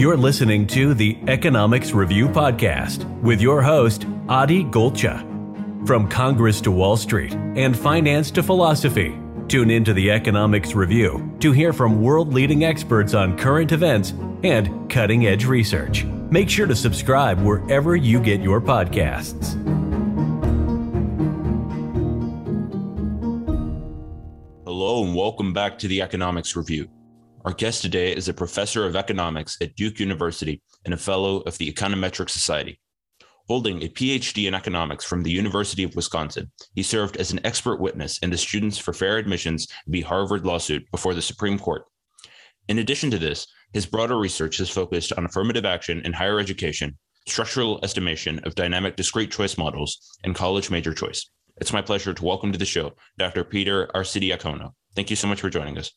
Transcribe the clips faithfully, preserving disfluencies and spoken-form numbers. You're listening to the Economics Review Podcast with your host, Adi Golcha. From Congress to Wall Street and finance to philosophy, tune into the Economics Review to hear from world-leading experts on current events and cutting-edge research. Make sure to subscribe wherever you get your podcasts. Hello and welcome back to the Economics Review. Our guest today is a professor of economics at Duke University and a fellow of the Econometric Society. Holding a P H D in economics from the University of Wisconsin, he served as an expert witness in the Students for Fair Admissions v. Harvard lawsuit before the Supreme Court. In addition to this, his broader research has focused on affirmative action in higher education, structural estimation of dynamic discrete choice models, and college major choice. It's my pleasure to welcome to the show Doctor Peter Arcidiacono. Thank you so much for joining us.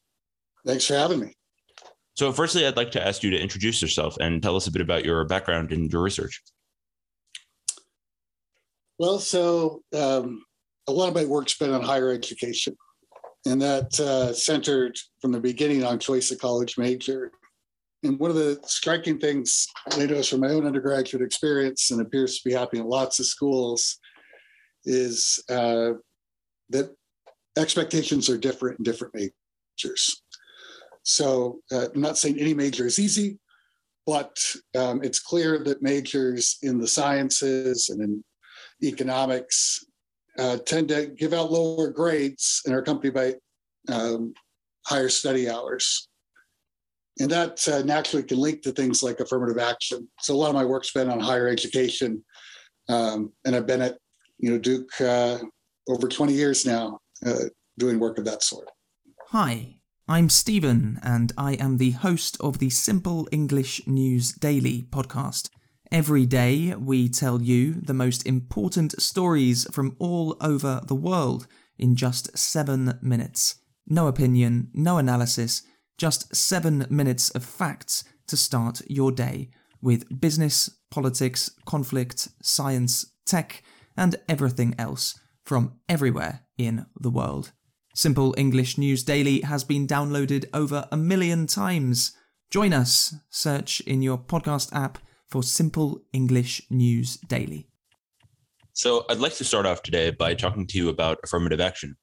Thanks for having me. So firstly, I'd like to ask you to introduce yourself and tell us a bit about your background and your research. Well, so um, a lot of my work's been on higher education, and that uh, centered from the beginning on choice of college major. And one of the striking things I noticed from my own undergraduate experience, and appears to be happening at lots of schools, is uh, that expectations are different in different majors. So uh, I'm not saying any major is easy, but um, it's clear that majors in the sciences and in economics uh, tend to give out lower grades and are accompanied by um, higher study hours. And that uh, naturally can link to things like affirmative action. So a lot of my work's been on higher education, um, and I've been at you know Duke uh, over twenty years now uh, doing work of that sort. Hi, I'm Stephen, and I am the host of the Simple English News Daily podcast. Every day, we tell you the most important stories from all over the world in just seven minutes. No opinion, no analysis, just seven minutes of facts to start your day with business, politics, conflict, science, tech, and everything else from everywhere in the world. Simple English News Daily has been downloaded over a million times. Join us. Search in your podcast app for Simple English News Daily. So I'd like to start off today by talking to you about affirmative action.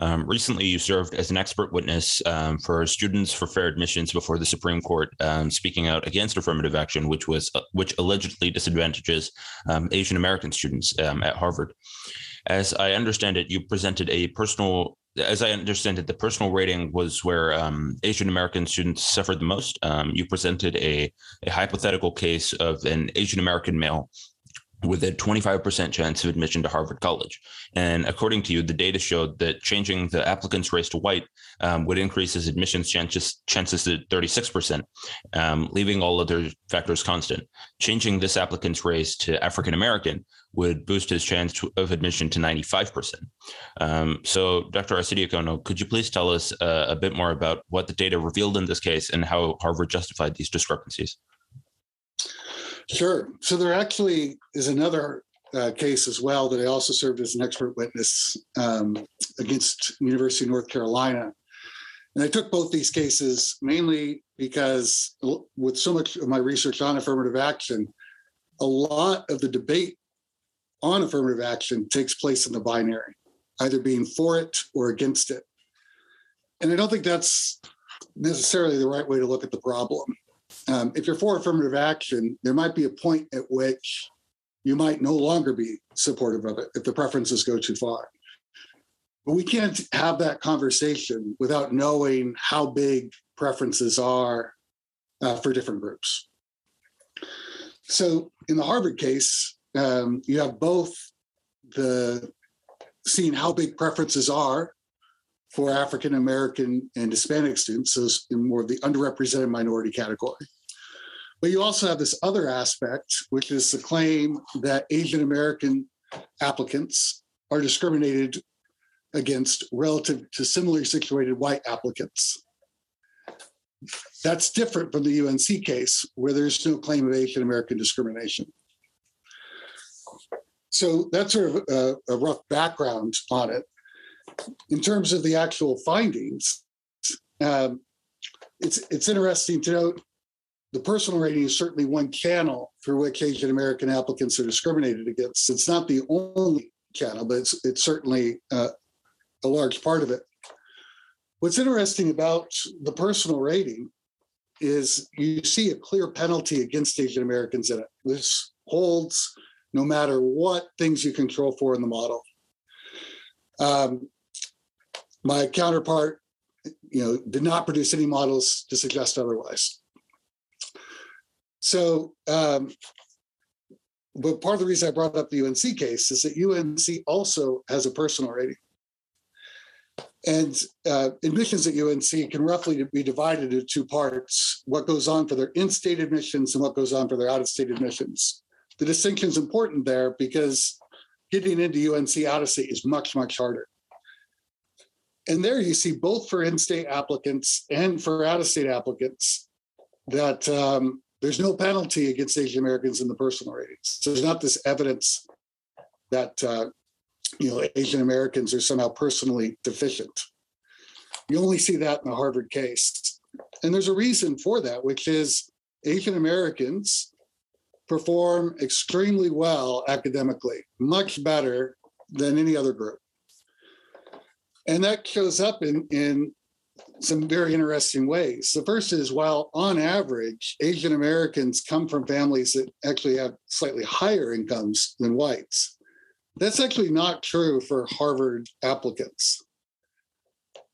Um, recently, you served as an expert witness um, for Students for Fair Admissions before the Supreme Court, um, speaking out against affirmative action, which was uh, which allegedly disadvantages um, Asian American students um, at Harvard. As I understand it, you presented a personal. As I understand it, the personal rating was where um, Asian American students suffered the most. Um, you presented a, a hypothetical case of an Asian American male with a twenty-five percent chance of admission to Harvard College. And according to you, the data showed that changing the applicant's race to white um, would increase his admissions chances, chances to thirty-six percent, um, leaving all other factors constant. Changing this applicant's race to African American would boost his chance of admission to ninety-five percent. Um, so, Doctor Arcidiacono, could you please tell us uh, a bit more about what the data revealed in this case and how Harvard justified these discrepancies? Sure. So there actually is another uh, case as well that I also served as an expert witness um, against University of North Carolina. And I took both these cases mainly because with so much of my research on affirmative action, a lot of the debate on affirmative action takes place in the binary, either being for it or against it. And I don't think that's necessarily the right way to look at the problem. Um, if you're for affirmative action, there might be a point at which you might no longer be supportive of it if the preferences go too far. But we can't have that conversation without knowing how big preferences are uh, for different groups. So in the Harvard case, Um, you have both the seeing how big preferences are for African American and Hispanic students, so in more of the underrepresented minority category. But you also have this other aspect, which is the claim that Asian American applicants are discriminated against relative to similarly situated white applicants. That's different from the U N C case, where there's no claim of Asian American discrimination. So that's sort of a, a rough background on it. In terms of the actual findings, um, it's it's interesting to note the personal rating is certainly one channel through which Asian American applicants are discriminated against. It's not the only channel, but it's, it's certainly uh, a large part of it. What's interesting about the personal rating is you see a clear penalty against Asian Americans in it. This holds no matter what things you control for in the model. Um, my counterpart, you know, did not produce any models to suggest otherwise. So, um, but part of the reason I brought up the U N C case is that U N C also has a personal rating. And uh, admissions at U N C can roughly be divided into two parts: what goes on for their in-state admissions and what goes on for their out-of-state admissions. The distinction is important there because getting into U N C out-of-state is much, much harder. And there you see both for in-state applicants and for out-of-state applicants that um, there's no penalty against Asian Americans in the personal ratings. So there's not this evidence that uh, you know, Asian Americans are somehow personally deficient. You only see that in the Harvard case. And there's a reason for that, which is Asian Americans perform extremely well academically, much better than any other group. And that shows up in, in some very interesting ways. The first is, while on average, Asian Americans come from families that actually have slightly higher incomes than whites, that's actually not true for Harvard applicants.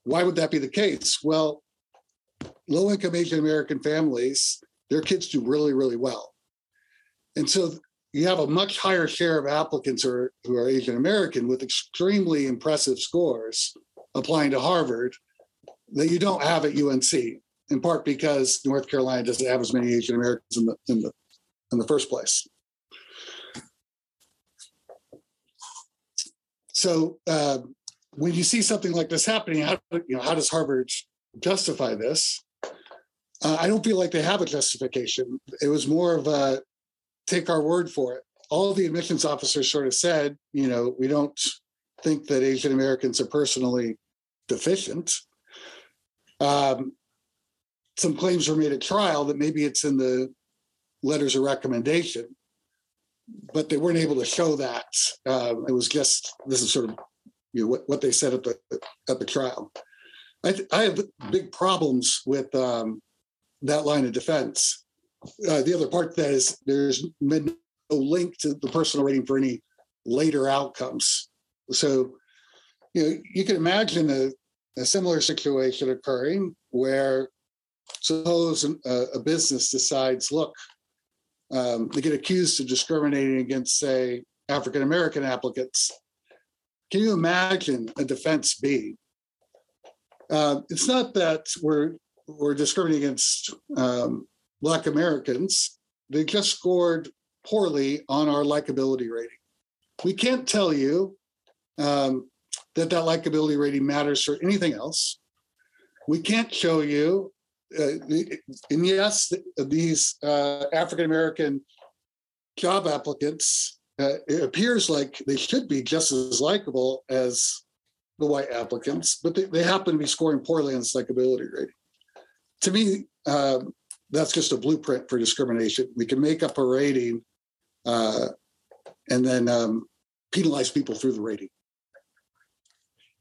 Why would that be the case? Well, low-income Asian American families, their kids do really, really well. And so you have a much higher share of applicants who are, who are Asian American with extremely impressive scores applying to Harvard that you don't have at U N C, in part because North Carolina doesn't have as many Asian Americans in the, in the, in the first place. So uh, when you see something like this happening, how, you know, how does Harvard justify this? Uh, I don't feel like they have a justification. It was more of a take our word for it. All the admissions officers sort of said, you know, we don't think that Asian Americans are personally deficient. Um, some claims were made at trial that maybe it's in the letters of recommendation, but they weren't able to show that. Um, it was just, this is sort of, you know, what, what they said at the at the trial. I, th- I have big problems with um, that line of defense. Uh, the other part of that is there's been no link to the personal rating for any later outcomes. So, you know, you can imagine a, a similar situation occurring where suppose an, a, a business decides, look, Um, they get accused of discriminating against, say, African-American applicants. Can you imagine a defense being? Uh, it's not that we're, we're discriminating against um, Black Americans. They just scored poorly on our likability rating. We can't tell you um, that that likability rating matters for anything else. We can't show you Uh, and yes, these uh, African-American job applicants, uh, it appears like they should be just as likable as the white applicants, but they, they happen to be scoring poorly on this likability rating. To me, uh, that's just a blueprint for discrimination. We can make up a rating uh, and then um, penalize people through the rating.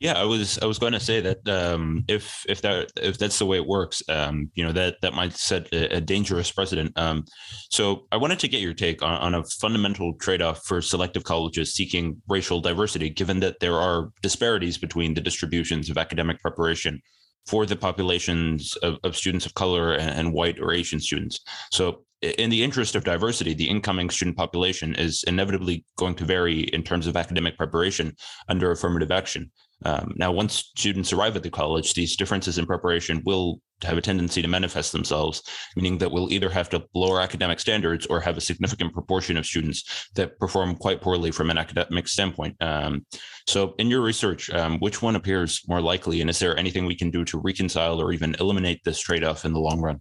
Yeah, I was I was going to say that um, if if that if that's the way it works, um, you know, that that might set a, a dangerous precedent. Um, so I wanted to get your take on, on a fundamental trade-off for selective colleges seeking racial diversity, given that there are disparities between the distributions of academic preparation for the populations of, of students of color and, and white or Asian students. So in the interest of diversity, the incoming student population is inevitably going to vary in terms of academic preparation under affirmative action. Um, now, once students arrive at the college, these differences in preparation will have a tendency to manifest themselves, meaning that we'll either have to lower academic standards or have a significant proportion of students that perform quite poorly from an academic standpoint. Um, so in your research, um, which one appears more likely, and is there anything we can do to reconcile or even eliminate this trade-off in the long run?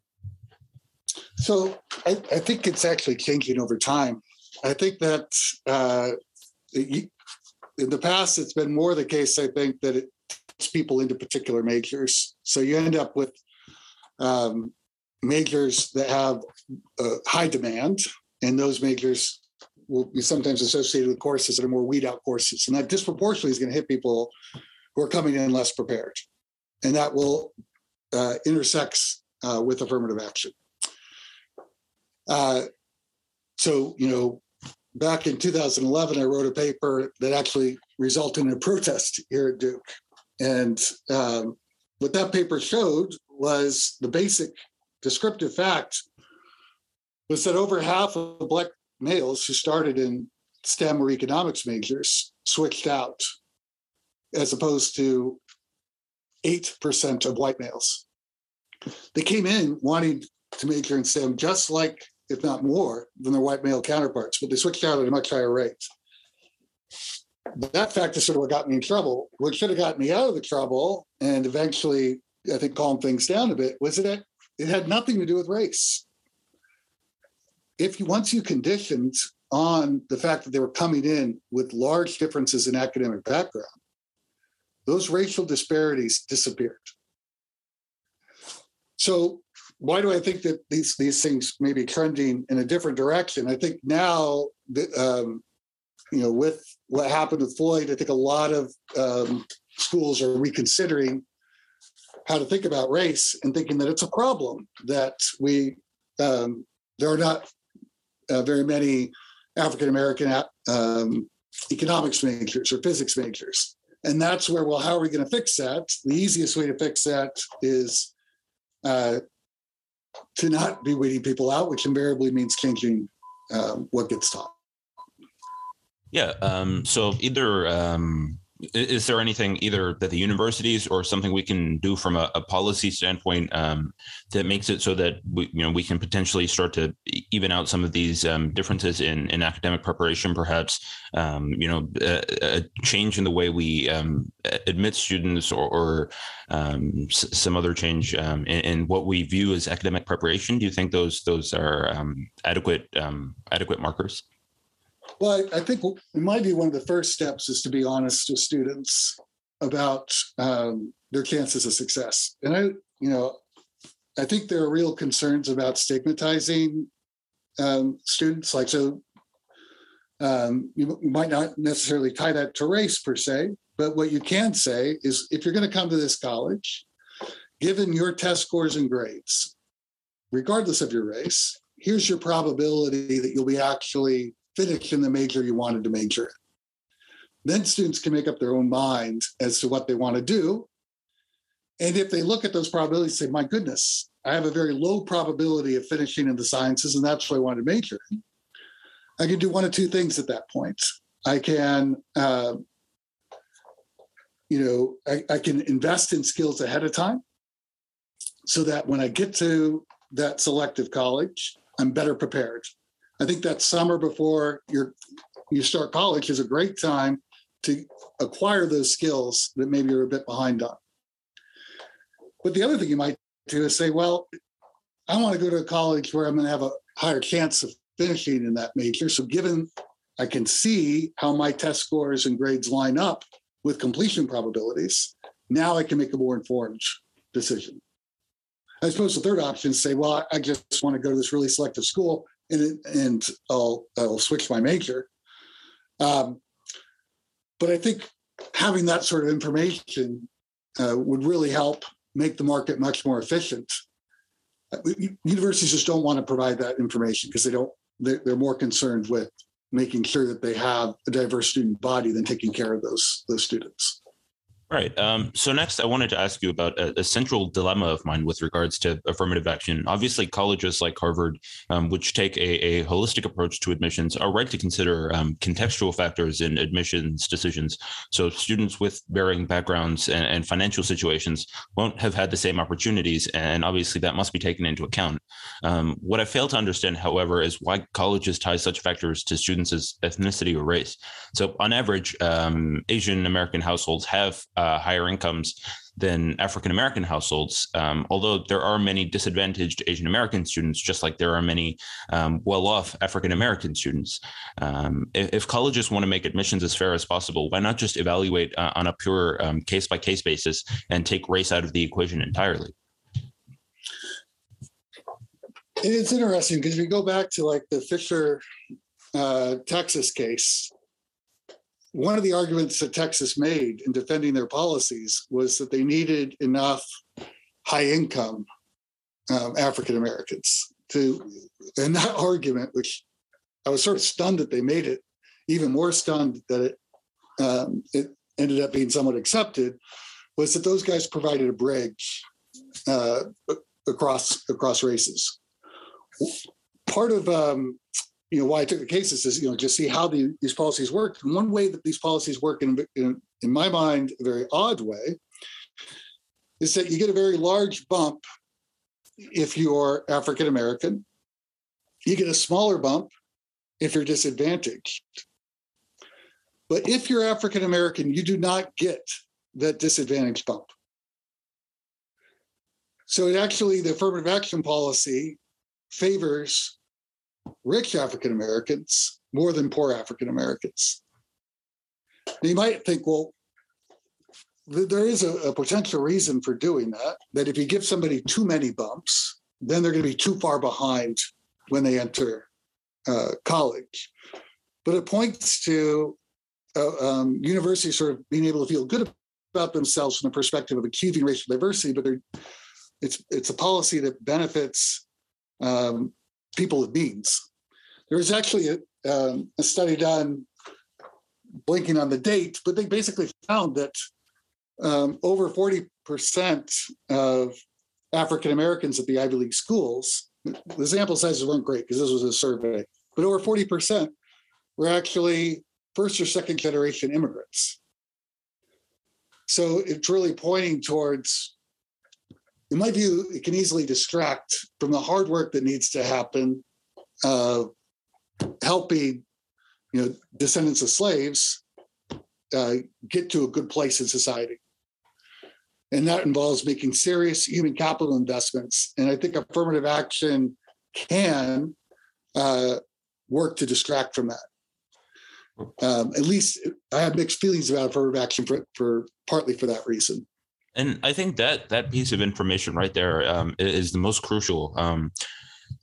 So I, I think it's actually changing over time. I think that uh, you, in the past, it's been more the case, I think, that it takes people into particular majors. So you end up with um, majors that have uh, high demand, and those majors will be sometimes associated with courses that are more weed out courses. And that disproportionately is going to hit people who are coming in less prepared. And that will uh, intersects uh, with affirmative action. Uh, so, you know, back in two thousand eleven, I wrote a paper that actually resulted in a protest here at Duke. And um, what that paper showed was the basic descriptive fact was that over half of Black males who started in STEM or economics majors switched out, as opposed to eight percent of white males. They came in wanting to major in STEM just like, if not more, than their white male counterparts, but they switched out at a much higher rate. That fact is sort of what got me in trouble. What should have gotten me out of the trouble and eventually, I think, calmed things down a bit was that it had nothing to do with race. If you, once you conditioned on the fact that they were coming in with large differences in academic background, those racial disparities disappeared. So why do I think that these, these things may be trending in a different direction? I think now, um, you know, with what happened with Floyd, I think a lot of um, schools are reconsidering how to think about race and thinking that it's a problem that we um, there are not uh, very many African-American um, economics majors or physics majors. And that's where, well, how are we going to fix that? The easiest way to fix that is uh, to not be weeding people out, which invariably means changing um, what gets taught. Yeah. Um, so either um, is there anything either that the universities or something we can do from a, a policy standpoint um, that makes it so that we, you know, we can potentially start to even out some of these um, differences in, in academic preparation, perhaps, um, you know, a, a change in the way we um, admit students or, or um, s- some other change um, in, in what we view as academic preparation? Do you think those those are um, adequate um, adequate markers? Well, I think it might be one of the first steps is to be honest with students about um, their chances of success. And I, you know, I think there are real concerns about stigmatizing um, students. Like, so um, you might not necessarily tie that to race per se, but what you can say is if you're going to come to this college, given your test scores and grades, regardless of your race, here's your probability that you'll be actually finish in the major you wanted to major in. Then students can make up their own mind as to what they want to do. And if they look at those probabilities, say, my goodness, I have a very low probability of finishing in the sciences, and that's what I want to major in. I can do one of two things at that point. I can, uh, you know, I, I can invest in skills ahead of time so that when I get to that selective college, I'm better prepared. I think that summer before you're, you start college is a great time to acquire those skills that maybe you're a bit behind on. But the other thing you might do is say, well, I want to go to a college where I'm going to have a higher chance of finishing in that major. So given I can see how my test scores and grades line up with completion probabilities, now I can make a more informed decision. I suppose the third option is say, well, I just want to go to this really selective school, and, and I'll, I'll switch my major. Um, but I think having that sort of information uh, would really help make the market much more efficient. Universities just don't want to provide that information because they don't, they're, they're more concerned with making sure that they have a diverse student body than taking care of those, those students. Right. Um, so next, I wanted to ask you about a, a central dilemma of mine with regards to affirmative action. Obviously, colleges like Harvard, um, which take a, a holistic approach to admissions, are right to consider um, contextual factors in admissions decisions. So students with varying backgrounds and, and financial situations won't have had the same opportunities. And obviously, that must be taken into account. Um, what I fail to understand, however, is why colleges tie such factors to students' ethnicity or race. So on average, um, Asian American households have Uh, higher incomes than African-American households, um, although there are many disadvantaged Asian-American students, just like there are many um, well-off African-American students. Um, if, if colleges want to make admissions as fair as possible, why not just evaluate uh, on a pure um, case-by-case basis and take race out of the equation entirely? It's interesting because we go back to like the Fisher uh, Texas case. One of the arguments that Texas made in defending their policies was that they needed enough high-income um, African Americans to, and that argument, which I was sort of stunned that they made it, even more stunned that it um, it ended up being somewhat accepted, was that those guys provided a bridge uh, across across races. Part of um, you know, why I took the cases is, you know, just see how the, these policies work. And one way that these policies work in, in, in my mind, a very odd way, is that you get a very large bump if you're African-American. You get a smaller bump if you're disadvantaged. But if you're African-American, you do not get that disadvantage bump. So it actually, the affirmative action policy favors rich African Americans more than poor African Americans. Now you might think, well, th- there is a, a potential reason for doing that, that if you give somebody too many bumps, then they're going to be too far behind when they enter uh, college. But it points to uh, um, universities sort of being able to feel good about themselves from the perspective of achieving racial diversity, but it's, it's a policy that benefits um, people of means. There was actually a, um, a study done, blinking on the date, but they basically found that um, over forty percent of African Americans at the Ivy League schools, the sample sizes weren't great because this was a survey, but over forty percent were actually first or second generation immigrants. So it's really pointing towards, in my view, it can easily distract from the hard work that needs to happen, uh, helping, you know, descendants of slaves uh, get to a good place in society. And that involves making serious human capital investments. And I think affirmative action can uh, work to distract from that. Um, at least I have mixed feelings about affirmative action for, for partly for that reason. And I think that that piece of information right there um, is the most crucial. Um,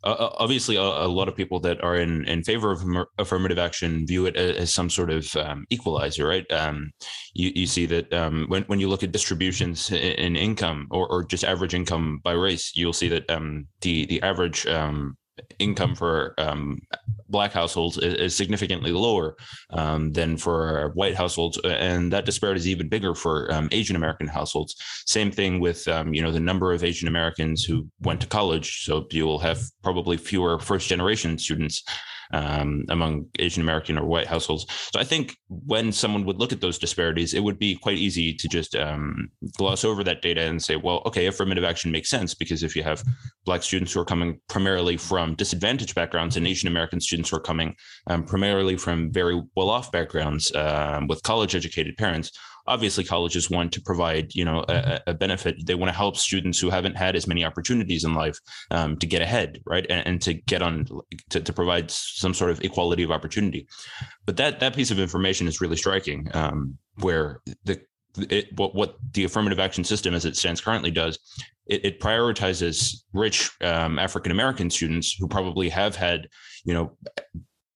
uh, obviously, a, a lot of people that are in, in favor of affirmative action view it as some sort of um, equalizer, right? Um, you, you see that um, when, when you look at distributions in income or, or just average income by race, you'll see that um, the, the average um, income for um, Black households is significantly lower um, than for white households, and that disparity is even bigger for um, Asian American households. Same thing with um, you know the number of Asian Americans who went to college. So you will have probably fewer first generation students um, among Asian American or white households. So I think when someone would look at those disparities, it would be quite easy to just um, gloss over that data and say, well, okay, affirmative action makes sense because if you have Black students who are coming primarily from disadvantaged backgrounds and Asian American students who are coming um, primarily from very well-off backgrounds um, with college-educated parents, obviously colleges want to provide, you know, a, a benefit. They want to help students who haven't had as many opportunities in life um, to get ahead, right, and, and to get on to, to provide some sort of equality of opportunity. But that that piece of information is really striking, um, where the It, what, what the affirmative action system as it stands currently does, it, it prioritizes rich um, African-American students who probably have had, you know,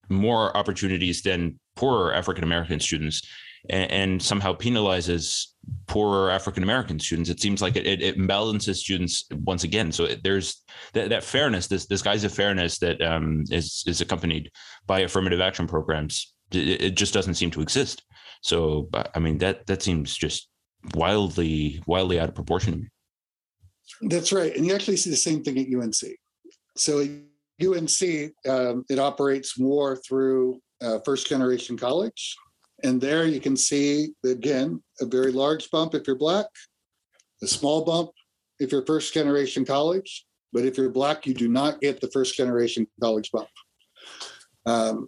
more opportunities than poorer African-American students and, and somehow penalizes poorer African-American students. It seems like it, it, it imbalances students once again. So it, there's th- that fairness, this, this guise of fairness that um, is, is accompanied by affirmative action programs. It, it just doesn't seem to exist. So, I mean, that that seems just wildly, wildly out of proportion to me. That's right. And you actually see the same thing at U N C. So at U N C, um, it operates more through uh, first-generation college. And there you can see, again, a very large bump if you're Black, a small bump if you're first-generation college. But if you're Black, you do not get the first-generation college bump. Um,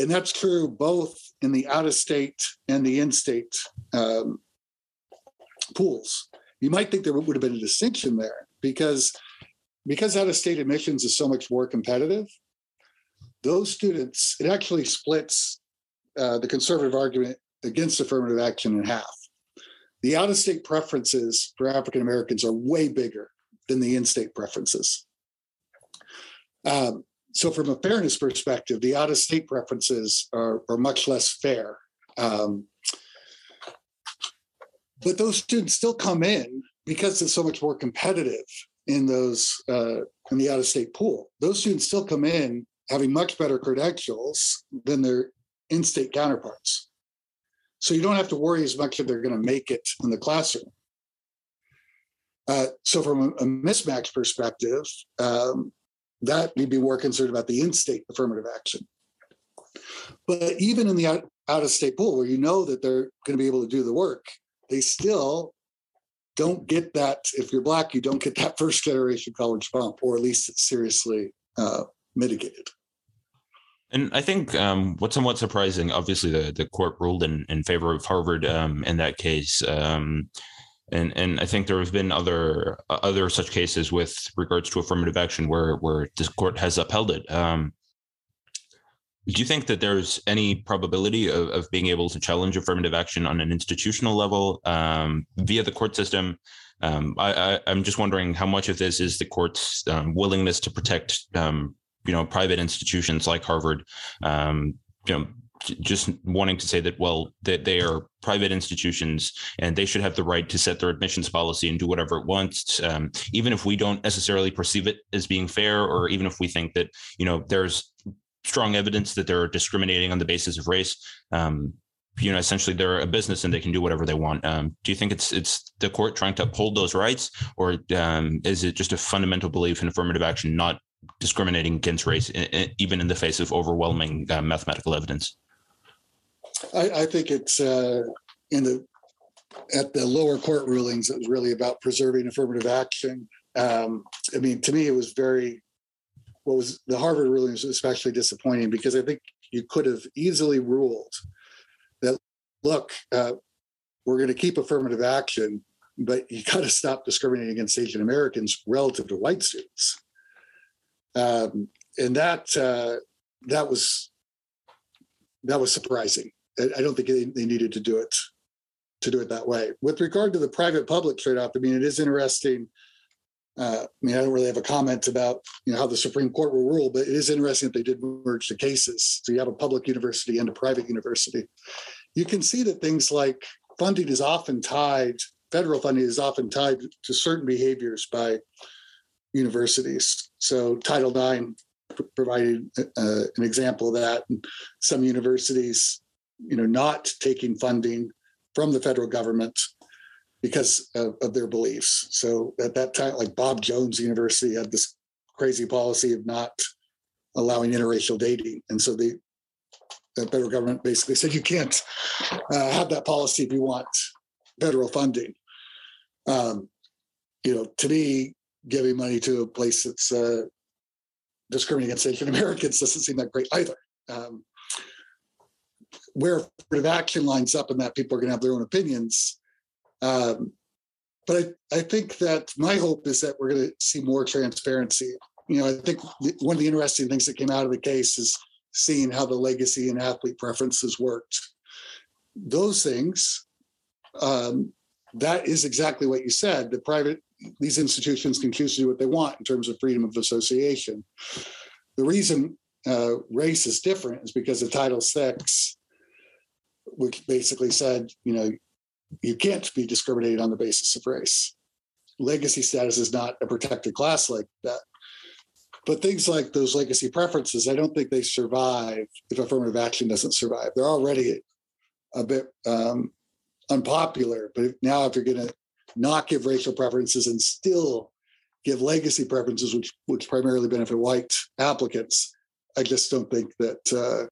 And that's true both in the out-of-state and the in-state um, pools. You might think there would have been a distinction there because, because out-of-state admissions is so much more competitive, those students, it actually splits uh, the conservative argument against affirmative action in half. The out-of-state preferences for African Americans are way bigger than the in-state preferences. Um, so from a fairness perspective, the out-of-state preferences are, are much less fair. Um, but those students still come in because it's so much more competitive in those uh, in the out-of-state pool. Those students still come in having much better credentials than their in-state counterparts. So you don't have to worry as much if they're going to make it in the classroom. Uh, so from a, a mismatch perspective, um, that we'd be more concerned about the in-state affirmative action. But even in the out, out-of-state pool, where you know that they're going to be able to do the work, they still don't get that. If you're Black, you don't get that first generation college bump, or at least it's seriously uh, mitigated. And I think um, what's somewhat surprising, obviously, the, the court ruled in, in favor of Harvard um, in that case. Um, and and I think there have been other other such cases with regards to affirmative action where where this court has upheld it. Um, do you think that there's any probability of, of being able to challenge affirmative action on an institutional level um, via the court system? Um, I, I, I'm just wondering how much of this is the court's um, willingness to protect um you know, private institutions like Harvard, um, you know, just wanting to say that, well, that they, they are private institutions and they should have the right to set their admissions policy and do whatever it wants, um, even if we don't necessarily perceive it as being fair, or even if we think that, you know, there's strong evidence that they're discriminating on the basis of race. Um, you know, essentially they're a business and they can do whatever they want. Um, do you think it's it's the court trying to uphold those rights, or um, is it just a fundamental belief in affirmative action not discriminating against race, even in the face of overwhelming uh, mathematical evidence? I, I think it's uh, in the at the lower court rulings, it was really about preserving affirmative action. Um, I mean, to me, it was very what was the Harvard ruling was especially disappointing, because I think you could have easily ruled that, look, uh, we're going to keep affirmative action, but you got to stop discriminating against Asian Americans relative to white students. Um, and that uh, that was that was surprising. I, I don't think they, they needed to do it to do it that way. With regard to the private-public trade-off, I mean, it is interesting. Uh, I mean, I don't really have a comment about you know how the Supreme Court will rule, but it is interesting that they did merge the cases. So you have a public university and a private university. You can see that things like funding is often tied. Federal funding is often tied to certain behaviors by universities. So Title nine provided uh, an example of that. Some universities, you know, not taking funding from the federal government because of, of their beliefs. So at that time, like Bob Jones University had this crazy policy of not allowing interracial dating. And so the, the federal government basically said, you can't uh, have that policy if you want federal funding. Um, you know, to me, giving money to a place that's uh, discriminating against Asian Americans doesn't seem that great either. Um, where affirmative action lines up in that, people are going to have their own opinions. Um, but I, I think that my hope is that we're going to see more transparency. You know, I think th- one of the interesting things that came out of the case is seeing how the legacy and athlete preferences worked. Those things, um, that is exactly what you said. The private These institutions can choose to do what they want in terms of freedom of association. The reason uh, race is different is because of Title six, which basically said, you know, you can't be discriminated on the basis of race. Legacy status is not a protected class like that. But things like those legacy preferences, I don't think they survive if affirmative action doesn't survive. They're already a bit um, unpopular, but now if you're going to not give racial preferences and still give legacy preferences, which which primarily benefit white applicants, I just don't think that uh,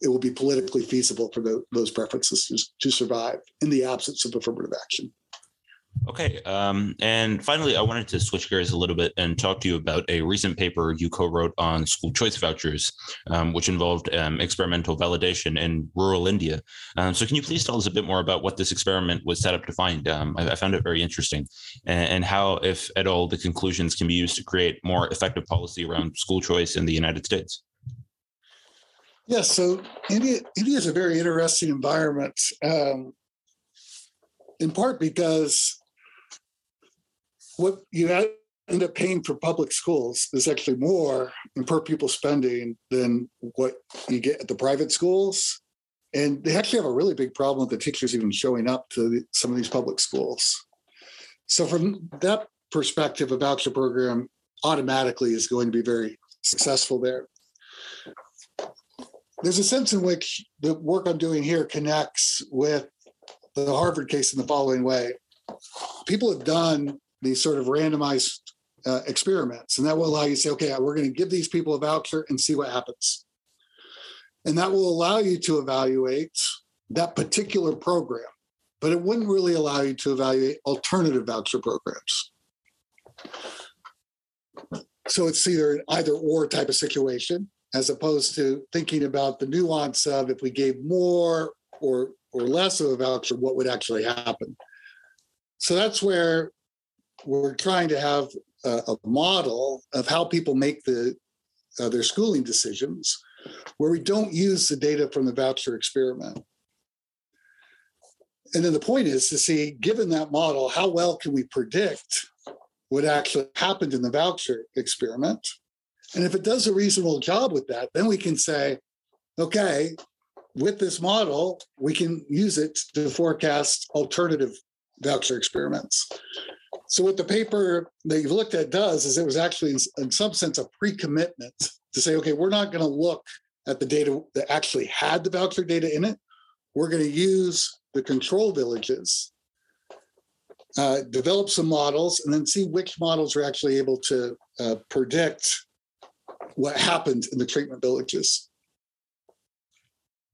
it will be politically feasible for the, those preferences to, to survive in the absence of affirmative action. Okay. Um, and finally, I wanted to switch gears a little bit and talk to you about a recent paper you co-wrote on school choice vouchers, um, which involved um, experimental validation in rural India. Um, so can you please tell us a bit more about what this experiment was set up to find? Um, I, I found it very interesting, and, and how, if at all, the conclusions can be used to create more effective policy around school choice in the United States. Yes. So India, India is a very interesting environment, um, in part because What you end up paying for public schools is actually more in per pupil spending than what you get at the private schools. And they actually have a really big problem with the teachers even showing up to some of these public schools. So from that perspective, a voucher program automatically is going to be very successful there. There's a sense in which the work I'm doing here connects with the Harvard case in the following way. People have done these sort of randomized uh, experiments, and that will allow you to say, okay, we're going to give these people a voucher and see what happens. And that will allow you to evaluate that particular program, but it wouldn't really allow you to evaluate alternative voucher programs. So it's either an either or type of situation, as opposed to thinking about the nuance of if we gave more or, or less of a voucher, what would actually happen. So that's where we're trying to have a, a model of how people make the, uh, their schooling decisions, where we don't use the data from the voucher experiment. And then the point is to see, given that model, how well can we predict what actually happened in the voucher experiment? And if it does a reasonable job with that, then we can say, okay, with this model, we can use it to forecast alternative voucher experiments. So what the paper that you've looked at does is it was actually, in some sense, a pre-commitment to say, okay, we're not going to look at the data that actually had the voucher data in it. We're going to use the control villages, uh, develop some models, and then see which models are actually able to uh, predict what happened in the treatment villages.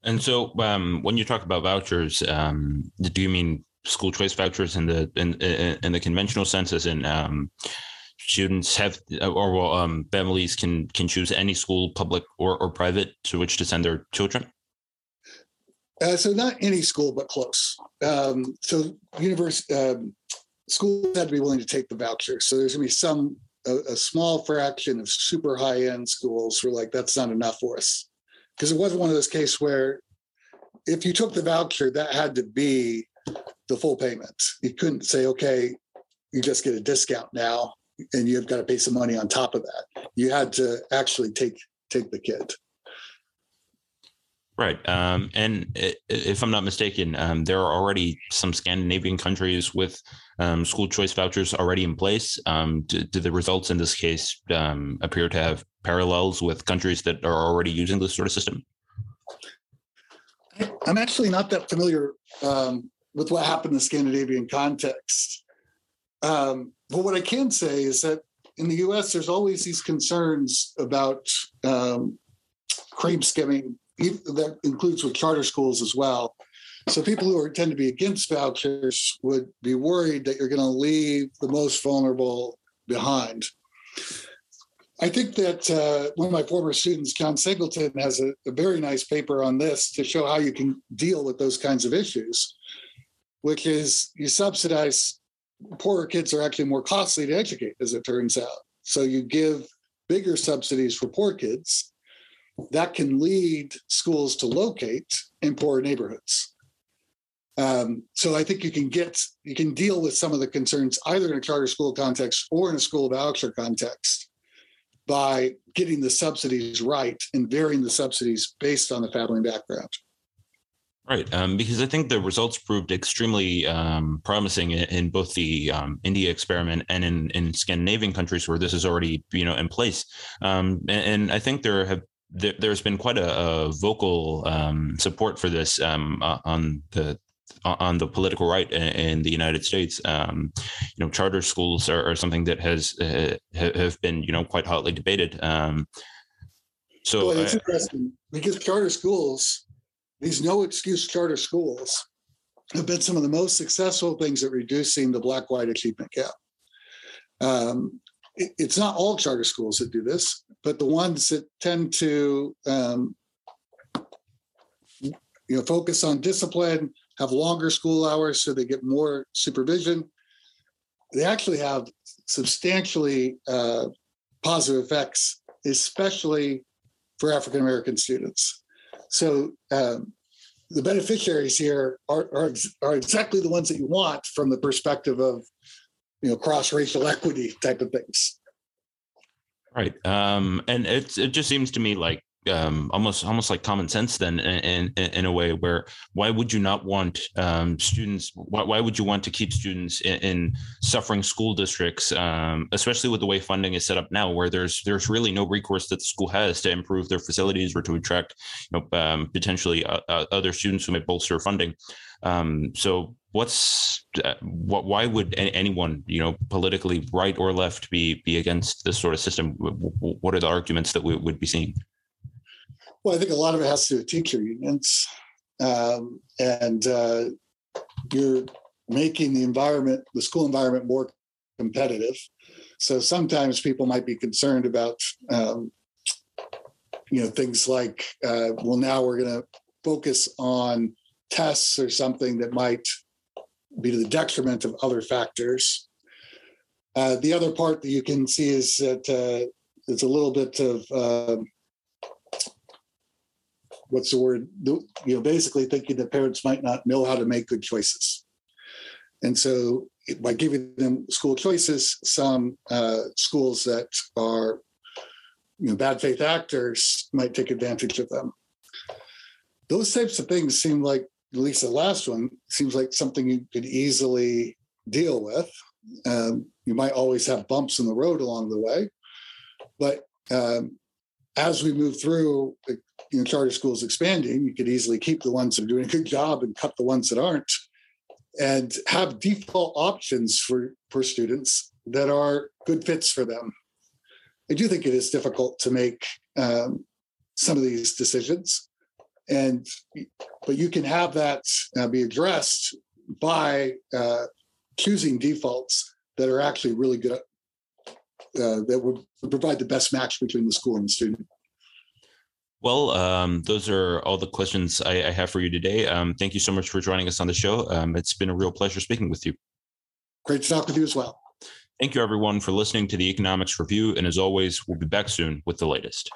And so um, when you talk about vouchers, um, do you mean school choice vouchers in the in, in, in the conventional sense, as in um, students have, or well, um, families can can choose any school, public or, or private, to which to send their children? Uh, so not any school, but close. Um, so universe, um, schools had to be willing to take the voucher. So there's going to be some A, a small fraction of super high-end schools were like, that's not enough for us. Because it wasn't one of those cases where if you took the voucher, that had to be the full payment. You couldn't say, okay, you just get a discount now and you've got to pay some money on top of that. You had to actually take take the kid. Right. Um, and if I'm not mistaken, um, there are already some Scandinavian countries with um, school choice vouchers already in place. Um, do, do the results in this case um, appear to have parallels with countries that are already using this sort of system? I'm actually not that familiar um, with what happened in the Scandinavian context. Um, but what I can say is that in the U S, there's always these concerns about um, cream skimming. That includes with charter schools as well. So people who are, tend to be against vouchers would be worried that you're going to leave the most vulnerable behind. I think that uh, one of my former students, John Singleton, has a, a very nice paper on this to show how you can deal with those kinds of issues, which is you subsidize, poorer kids are actually more costly to educate, as it turns out. So you give bigger subsidies for poor kids. That can lead schools to locate in poorer neighborhoods. Um, so I think you can get, you can deal with some of the concerns either in a charter school context or in a school voucher context by getting the subsidies right and varying the subsidies based on the family background. Right, um, because I think the results proved extremely um, promising in, in both the um, India experiment and in, in Scandinavian countries where this is already, you know, in place. Um, and, and I think there have There's been quite a, a vocal um, support for this um, on the on the political right in the United States. Um, you know, charter schools are, are something that has uh, have been you know quite hotly debated. Um, so well, it's interesting because charter schools, these no excuse charter schools, have been some of the most successful things at reducing the black-white achievement gap. Um, It's not all charter schools that do this, but the ones that tend to, um, you know, focus on discipline, have longer school hours so they get more supervision. They actually have substantially uh, positive effects, especially for African-American students. So um, the beneficiaries here are, are, are exactly the ones that you want from the perspective of you know, cross-racial equity type of things. Right. Um, and it's, it just seems to me like um, almost almost like common sense then, in, in, in a way, where why would you not want um, students, why, why would you want to keep students in, in suffering school districts, um, especially with the way funding is set up now, where there's there's really no recourse that the school has to improve their facilities or to attract, you know, um, potentially uh, uh, other students who may bolster funding. Um, so what's uh, what? Why would anyone, you know, politically right or left, be be against this sort of system? What are the arguments that we would be seeing? Well, I think a lot of it has to do with teacher unions, um, and uh, you're making the environment, the school environment, more competitive. So sometimes people might be concerned about, um, you know, things like, uh, well, now we're going to focus on tests or something that might be to the detriment of other factors. Uh, the other part that you can see is that uh, it's a little bit of uh, what's the word? You know, basically thinking that parents might not know how to make good choices, and so by giving them school choices, some uh, schools that are, you know, bad faith actors might take advantage of them. Those types of things seem like, at least the last one, seems like something you could easily deal with. Um, you might always have bumps in the road along the way, but um, as we move through, you know, charter schools expanding, you could easily keep the ones that are doing a good job and cut the ones that aren't, and have default options for, for students that are good fits for them. I do think it is difficult to make um, some of these decisions. And but you can have that uh, be addressed by uh, choosing defaults that are actually really good, uh, that would provide the best match between the school and the student. Well, um, those are all the questions I, I have for you today. Um, thank you so much for joining us on the show. Um, it's been a real pleasure speaking with you. Great to talk with you as well. Thank you, everyone, for listening to the Economics Review. And as always, we'll be back soon with the latest.